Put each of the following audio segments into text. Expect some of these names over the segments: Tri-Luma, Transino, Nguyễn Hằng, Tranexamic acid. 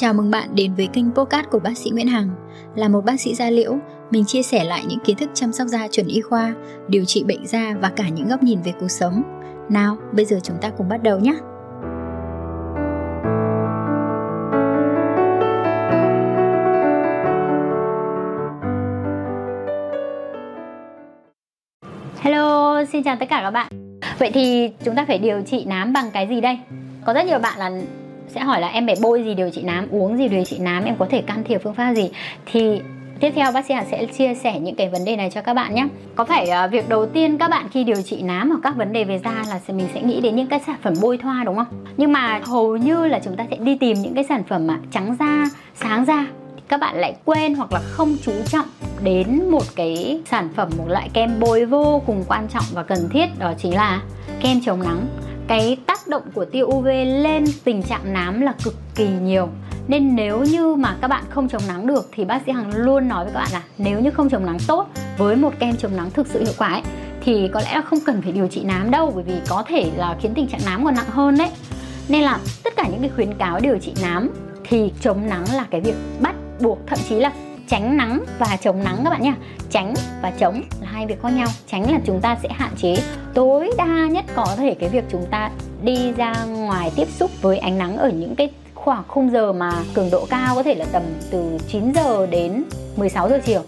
Chào mừng bạn đến với kênh podcast của bác sĩ Nguyễn Hằng. Là một bác sĩ da liễu, mình chia sẻ lại những kiến thức chăm sóc da chuẩn y khoa, điều trị bệnh da và cả những góc nhìn về cuộc sống. Nào, bây giờ chúng ta cùng bắt đầu nhé! Hello, xin chào tất cả các bạn. Vậy thì chúng ta phải điều trị nám bằng cái gì đây? Có rất nhiều bạn là sẽ hỏi là em phải bôi gì điều trị nám, uống gì điều trị nám, em có thể can thiệp phương pháp gì. Thì tiếp theo bác sĩ Hằng sẽ chia sẻ những cái vấn đề này cho các bạn nhé. Có phải việc đầu tiên các bạn khi điều trị nám hoặc các vấn đề về da là mình sẽ nghĩ đến những cái sản phẩm bôi thoa, đúng không? Nhưng mà hầu như là chúng ta sẽ đi tìm những cái sản phẩm mà trắng da, sáng da. Các bạn lại quên hoặc là không chú trọng đến một cái sản phẩm, một loại kem bôi vô cùng quan trọng và cần thiết, đó chính là kem chống nắng. Cái tác động của tia UV lên tình trạng nám là cực kỳ nhiều. Nên nếu như mà các bạn không chống nắng được thì bác sĩ Hằng luôn nói với các bạn là nếu như không chống nắng tốt với một kem chống nắng thực sự hiệu quả ấy, thì có lẽ là không cần phải điều trị nám đâu, bởi vì có thể là khiến tình trạng nám còn nặng hơn đấy. Nên là tất cả những cái khuyến cáo điều trị nám thì chống nắng là cái việc bắt buộc, thậm chí là tránh nắng và chống nắng các bạn nhé. Tránh và chống là hai việc khác nhau. Tránh là chúng ta sẽ hạn chế tối đa nhất có thể cái việc chúng ta đi ra ngoài tiếp xúc với ánh nắng ở những cái khoảng khung giờ mà cường độ cao, có thể là tầm từ 9 giờ đến 16 giờ chiều.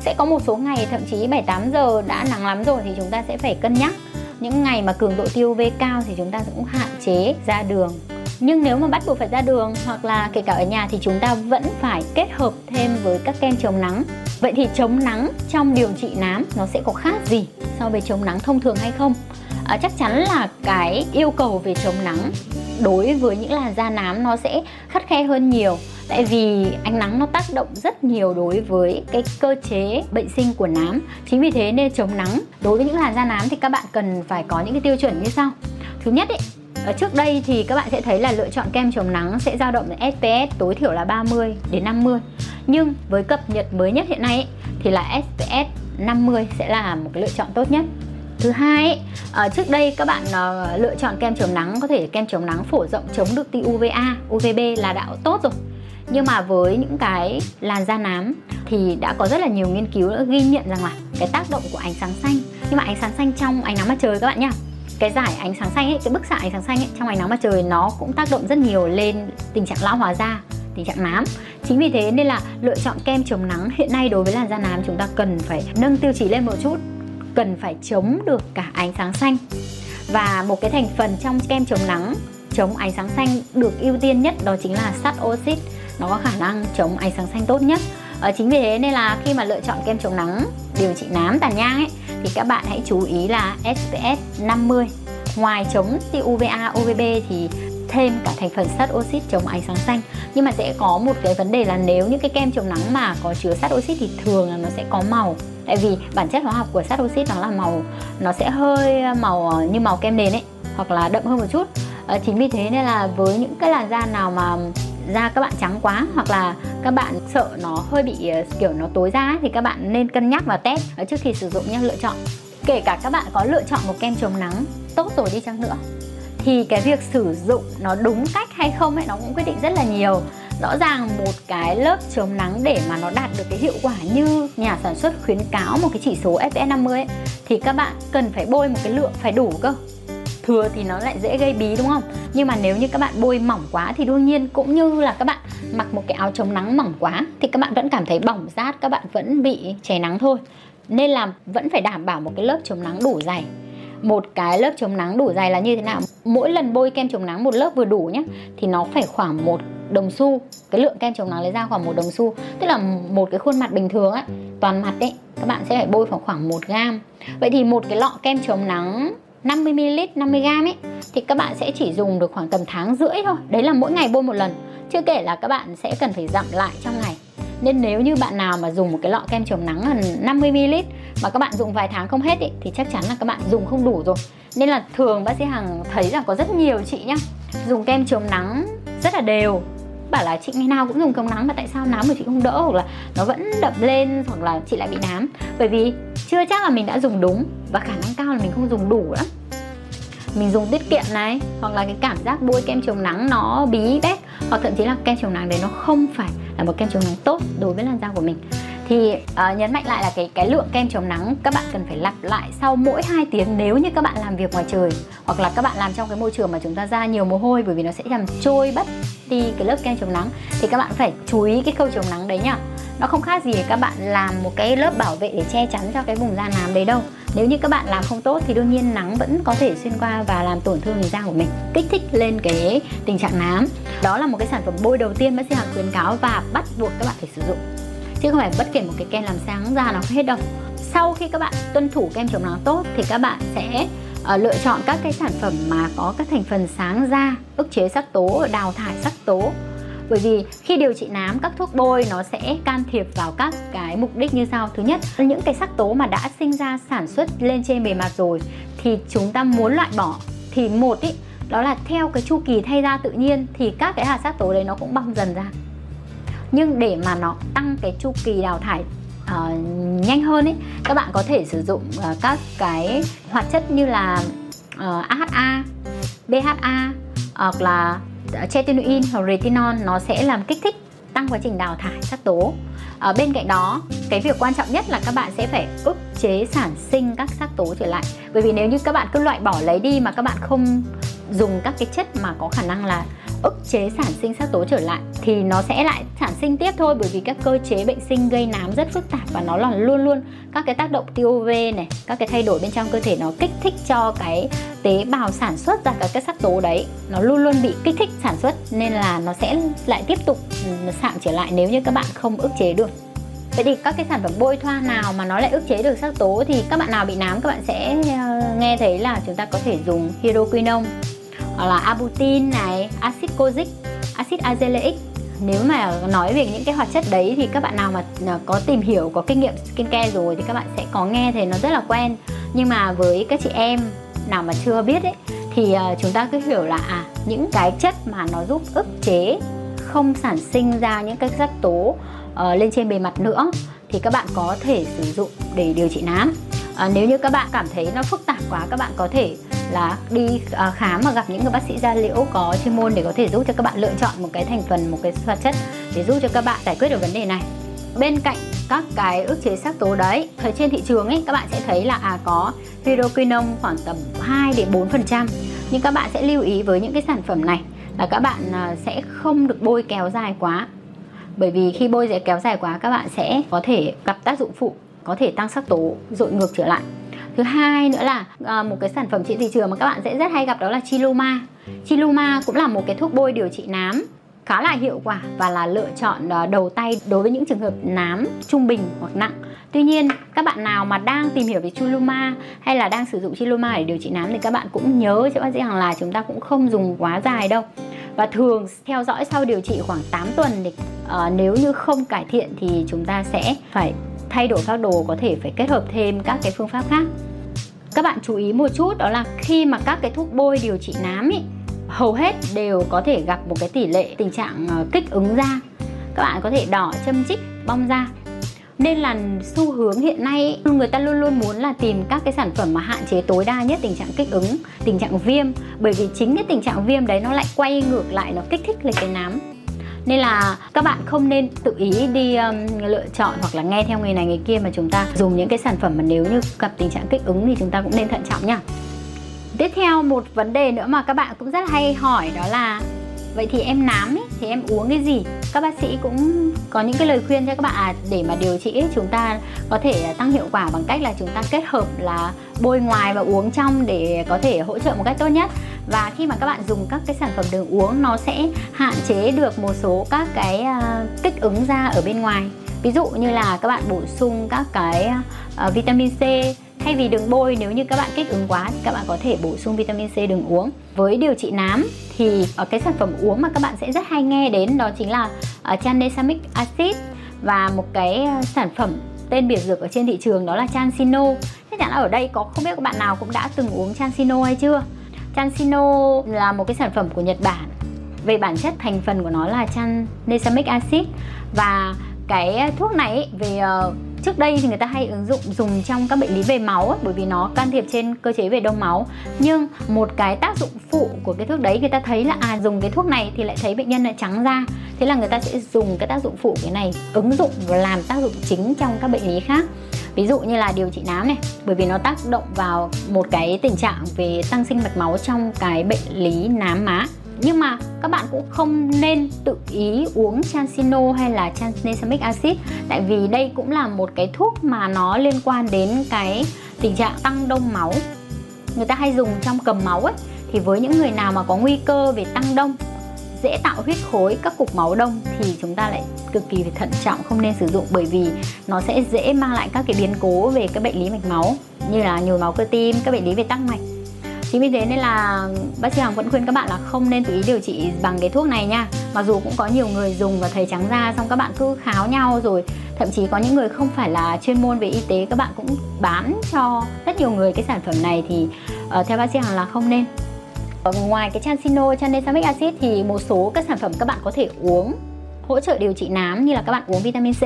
Sẽ có một số ngày thậm chí 7-8 giờ đã nắng lắm rồi thì chúng ta sẽ phải cân nhắc. Những ngày mà cường độ tia UV cao thì chúng ta cũng hạn chế ra đường. Nhưng nếu mà bắt buộc phải ra đường hoặc là kể cả ở nhà thì chúng ta vẫn phải kết hợp thêm với các kem chống nắng. Vậy thì chống nắng trong điều trị nám nó sẽ có khác gì so với chống nắng thông thường hay không? Chắc chắn là cái yêu cầu về chống nắng đối với những làn da nám nó sẽ khắt khe hơn nhiều. Tại vì ánh nắng nó tác động rất nhiều đối với cái cơ chế bệnh sinh của nám. Chính vì thế nên chống nắng đối với những làn da nám thì các bạn cần phải có những cái tiêu chuẩn như sau. Thứ nhất ấy, trước đây thì các bạn sẽ thấy là lựa chọn kem chống nắng sẽ dao động đến SPF tối thiểu là 30 đến 50. Nhưng với cập nhật mới nhất hiện nay ấy, thì là SPF 50 sẽ là một cái lựa chọn tốt nhất. Thứ hai ấy, trước đây các bạn lựa chọn kem chống nắng, có thể kem chống nắng phổ rộng chống được tia UVA, UVB là đã tốt rồi. Nhưng mà với những cái làn da nám thì đã có rất là nhiều nghiên cứu đã ghi nhận rằng là cái tác động của ánh sáng xanh, nhưng mà ánh sáng xanh trong ánh nắng mặt trời các bạn nhá. Cái dải ánh sáng xanh ấy, cái bức xạ ánh sáng xanh ấy, trong ánh nắng mặt trời nó cũng tác động rất nhiều lên tình trạng lão hóa da, tình trạng nám. Chính vì thế nên là lựa chọn kem chống nắng hiện nay đối với làn da nám chúng ta cần phải nâng tiêu chí lên một chút, cần phải chống được cả ánh sáng xanh. Và một cái thành phần trong kem chống nắng chống ánh sáng xanh được ưu tiên nhất đó chính là sắt oxit, nó có khả năng chống ánh sáng xanh tốt nhất. Chính vì thế nên là khi mà lựa chọn kem chống nắng điều trị nám tàn nhang ấy thì các bạn hãy chú ý là SPF 50. Ngoài chống tia UVA, UVB thì thêm cả thành phần sắt oxit chống ánh sáng xanh. Nhưng mà sẽ có một cái vấn đề là nếu những cái kem chống nắng mà có chứa sắt oxit thì thường là nó sẽ có màu. Tại vì bản chất hóa học của sắt oxit nó là màu, nó sẽ hơi màu như màu kem nền ấy, hoặc là đậm hơn một chút. Chính vì thế nên là với những cái làn da nào mà da các bạn trắng quá hoặc là các bạn sợ nó hơi bị kiểu nó tối da ấy, thì các bạn nên cân nhắc và test trước khi sử dụng nhé, lựa chọn. Kể cả các bạn có lựa chọn một kem chống nắng tốt rồi đi chăng nữa thì cái việc sử dụng nó đúng cách hay không ấy, nó cũng quyết định rất là nhiều. Rõ ràng một cái lớp chống nắng để mà nó đạt được cái hiệu quả như nhà sản xuất khuyến cáo một cái chỉ số SPF 50 ấy, thì các bạn cần phải bôi một cái lượng phải đủ cơ. Thừa thì nó lại dễ gây bí, đúng không? Nhưng mà nếu như các bạn bôi mỏng quá thì đương nhiên cũng như là các bạn mặc một cái áo chống nắng mỏng quá thì các bạn vẫn cảm thấy bỏng rát, các bạn vẫn bị cháy nắng thôi. Nên là vẫn phải đảm bảo một cái lớp chống nắng đủ dày. Một cái lớp chống nắng đủ dày là như thế nào? Mỗi lần bôi kem chống nắng một lớp vừa đủ nhé, thì nó phải khoảng 1 đồng xu. Cái lượng kem chống nắng lấy ra khoảng 1 đồng xu. Tức là một cái khuôn mặt bình thường ấy, toàn mặt ấy, các bạn sẽ phải bôi khoảng 1 gam. Vậy thì một cái lọ kem chống nắng 50ml, 50g ấy, thì các bạn sẽ chỉ dùng được khoảng tầm tháng rưỡi thôi. Đấy là mỗi ngày bôi một lần. Chưa kể là các bạn sẽ cần phải dặm lại trong ngày. Nên nếu như bạn nào mà dùng một cái lọ kem chống nắng 50ml mà các bạn dùng vài tháng không hết ấy, thì chắc chắn là các bạn dùng không đủ rồi. Nên là thường bác sĩ Hằng thấy rằng có rất nhiều chị nhá, dùng kem chống nắng rất là đều, bảo là chị ngày nào cũng dùng chống nắng mà tại sao nám của chị không đỡ, hoặc là nó vẫn đậm lên, hoặc là chị lại bị nám. Bởi vì chưa chắc là mình đã dùng đúng, và khả năng cao là mình không dùng đủ đó. Mình dùng tiết kiệm này, hoặc là cái cảm giác bôi kem chống nắng nó bí bét, hoặc thậm chí là kem chống nắng đấy nó không phải là một kem chống nắng tốt đối với làn da của mình. Thì nhấn mạnh lại là cái lượng kem chống nắng các bạn cần phải lặp lại sau mỗi 2 tiếng nếu như các bạn làm việc ngoài trời, hoặc là các bạn làm trong cái môi trường mà chúng ta ra nhiều mồ hôi, bởi vì nó sẽ làm trôi mất đi cái lớp kem chống nắng. Thì các bạn phải chú ý cái khâu chống nắng đấy nhá. Nó không khác gì để các bạn làm một cái lớp bảo vệ để che chắn cho cái vùng da nám đấy đâu. Nếu như các bạn làm không tốt thì đương nhiên nắng vẫn có thể xuyên qua và làm tổn thương da của mình, kích thích lên cái tình trạng nám. Đó là một cái sản phẩm bôi đầu tiên bác sĩ Hằng khuyến cáo và bắt buộc các bạn phải sử dụng, chứ không phải bất kể một cái kem làm sáng da nó hết đâu. Sau khi các bạn tuân thủ kem chống nắng tốt thì các bạn sẽ lựa chọn các cái sản phẩm mà có các thành phần sáng da, ức chế sắc tố, đào thải sắc tố. Bởi vì khi điều trị nám, các thuốc bôi nó sẽ can thiệp vào các cái mục đích như sau. Thứ nhất, những cái sắc tố mà đã sinh ra sản xuất lên trên bề mặt rồi thì chúng ta muốn loại bỏ thì một ý, đó là theo cái chu kỳ thay da tự nhiên thì các cái hạt sắc tố đấy nó cũng bong dần ra. Nhưng để mà nó tăng cái chu kỳ đào thải nhanh hơn ấy, các bạn có thể sử dụng các cái hoạt chất như là AHA, BHA hoặc là tretinoin hoặc retinol. Nó sẽ làm kích thích tăng quá trình đào thải sắc tố. Bên cạnh đó, cái việc quan trọng nhất là các bạn sẽ phải ức chế sản sinh các sắc tố trở lại. Bởi vì nếu như các bạn cứ loại bỏ lấy đi mà các bạn không dùng các cái chất mà có khả năng là ức chế sản sinh sắc tố trở lại thì nó sẽ lại sản sinh tiếp thôi. Bởi vì các cơ chế bệnh sinh gây nám rất phức tạp và nó là luôn luôn các cái tác động tia UV này, các cái thay đổi bên trong cơ thể nó kích thích cho cái tế bào sản xuất ra các cái sắc tố đấy, nó luôn luôn bị kích thích sản xuất, nên là nó sẽ lại tiếp tục sạm trở lại nếu như các bạn không ức chế được. Vậy thì các cái sản phẩm bôi thoa nào mà nó lại ức chế được sắc tố thì các bạn nào bị nám các bạn sẽ nghe thấy là chúng ta có thể dùng hydroquinone hoặc là abutin này, acid kojic, acid azelaic. Nếu mà nói về những cái hoạt chất đấy thì các bạn nào mà có tìm hiểu, có kinh nghiệm skincare rồi thì các bạn sẽ có nghe thấy nó rất là quen. Nhưng mà với các chị em nào mà chưa biết ấy, thì chúng ta cứ hiểu là những cái chất mà nó giúp ức chế không sản sinh ra những cái sắc tố lên trên bề mặt nữa thì các bạn có thể sử dụng để điều trị nám. Nếu như các bạn cảm thấy nó phức tạp quá, các bạn có thể là đi khám và gặp những người bác sĩ da liễu có chuyên môn để có thể giúp cho các bạn lựa chọn một cái thành phần, một cái hoạt chất để giúp cho các bạn giải quyết được vấn đề này. Bên cạnh các cái ức chế sắc tố đấy, ở trên thị trường ấy các bạn sẽ thấy là có hydroquinone khoảng tầm 2-4%. Nhưng các bạn sẽ lưu ý với những cái sản phẩm này là các bạn sẽ không được bôi kéo dài quá. Bởi vì khi bôi kéo dài quá các bạn sẽ có thể gặp tác dụng phụ, có thể tăng sắc tố dội ngược trở lại. Thứ hai nữa là một cái sản phẩm trên thị trường mà các bạn sẽ rất hay gặp đó là Tri-Luma. Tri-Luma cũng là một cái thuốc bôi điều trị nám khá là hiệu quả và là lựa chọn đầu tay đối với những trường hợp nám trung bình hoặc nặng. Tuy nhiên, các bạn nào mà đang tìm hiểu về Tri-Luma hay là đang sử dụng Tri-Luma để điều trị nám thì các bạn cũng nhớ cho bác sĩ Hằng là chúng ta cũng không dùng quá dài đâu. Và thường theo dõi sau điều trị khoảng 8 tuần thì nếu như không cải thiện thì chúng ta sẽ phải thay đổi phác đồ, có thể phải kết hợp thêm các cái phương pháp khác. Các bạn chú ý một chút đó là khi mà các cái thuốc bôi điều trị nám ý, hầu hết đều có thể gặp một cái tỷ lệ tình trạng kích ứng da. Các bạn có thể đỏ, châm chích, bong da. Nên là xu hướng hiện nay người ta luôn luôn muốn là tìm các cái sản phẩm mà hạn chế tối đa nhất tình trạng kích ứng, tình trạng viêm. Bởi vì chính cái tình trạng viêm đấy nó lại quay ngược lại, nó kích thích lên cái nám. Nên là các bạn không nên tự ý đi lựa chọn hoặc là nghe theo người này người kia mà chúng ta dùng những cái sản phẩm mà nếu như gặp tình trạng kích ứng thì chúng ta cũng nên thận trọng nha. Tiếp theo, một vấn đề nữa mà các bạn cũng rất hay hỏi đó là vậy thì em nám ấy, thì em uống cái gì? Các bác sĩ cũng có những cái lời khuyên cho các bạn để mà điều trị ấy, chúng ta có thể tăng hiệu quả bằng cách là chúng ta kết hợp là bôi ngoài và uống trong để có thể hỗ trợ một cách tốt nhất. Và khi mà các bạn dùng các cái sản phẩm đường uống nó sẽ hạn chế được một số các cái kích ứng da ở bên ngoài. Ví dụ như là các bạn bổ sung các cái vitamin C. Thay vì đường bôi, nếu như các bạn kích ứng quá thì các bạn có thể bổ sung vitamin C đường uống. Với điều trị nám thì cái sản phẩm uống mà các bạn sẽ rất hay nghe đến đó chính là Tranexamic acid và một cái sản phẩm tên biệt dược ở trên thị trường đó là Transino. Chắc chắn là ở đây có không biết các bạn nào cũng đã từng uống Transino hay chưa? Transino là một cái sản phẩm của Nhật Bản. Về bản chất, thành phần của nó là Tranexamic acid và cái thuốc này về Trước đây thì người ta hay ứng dụng dùng trong các bệnh lý về máu ấy, bởi vì nó can thiệp trên cơ chế về đông máu. Nhưng một cái tác dụng phụ của cái thuốc đấy, người ta thấy là dùng cái thuốc này thì lại thấy bệnh nhân lại trắng da. Thế là người ta sẽ dùng cái tác dụng phụ cái này ứng dụng và làm tác dụng chính trong các bệnh lý khác. Ví dụ như là điều trị nám này, bởi vì nó tác động vào một cái tình trạng về tăng sinh mạch máu trong cái bệnh lý nám má. Nhưng mà các bạn cũng không nên tự ý uống Transino hay là Tranexamic acid, tại vì đây cũng là một cái thuốc mà nó liên quan đến cái tình trạng tăng đông máu. Người ta hay dùng trong cầm máu ấy, thì với những người nào mà có nguy cơ về tăng đông, dễ tạo huyết khối, các cục máu đông thì chúng ta lại cực kỳ phải thận trọng, không nên sử dụng, bởi vì nó sẽ dễ mang lại các cái biến cố về các bệnh lý mạch máu như là nhồi máu cơ tim, các bệnh lý về tắc mạch. Chính vì thế nên là bác sĩ Hằng vẫn khuyên các bạn là không nên tự ý điều trị bằng cái thuốc này nha. Mặc dù cũng có nhiều người dùng và thấy trắng da, xong các bạn cứ kháo nhau, rồi thậm chí có những người không phải là chuyên môn về y tế, các bạn cũng bán cho rất nhiều người cái sản phẩm này, thì theo bác sĩ Hằng là không nên. Ngoài cái Transino, Tranexamic acid thì một số các sản phẩm các bạn có thể uống hỗ trợ điều trị nám, như là các bạn uống vitamin C.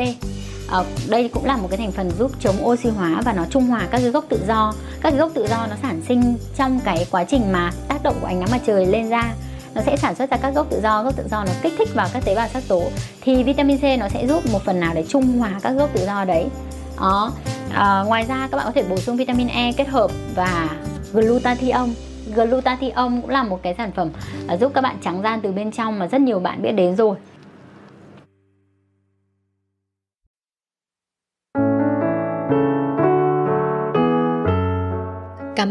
Đây cũng là một cái thành phần giúp chống oxy hóa và nó trung hòa các cái gốc tự do. Các cái gốc tự do nó sản sinh trong cái quá trình mà tác động của ánh nắng mặt trời lên da, nó sẽ sản xuất ra các gốc tự do. Gốc tự do nó kích thích vào các tế bào sắc tố, thì vitamin C nó sẽ giúp một phần nào để trung hòa các gốc tự do đấy. Ngoài ra các bạn có thể bổ sung vitamin E kết hợp và glutathione. Glutathione cũng là một cái sản phẩm giúp các bạn trắng da từ bên trong mà rất nhiều bạn biết đến rồi. Cảm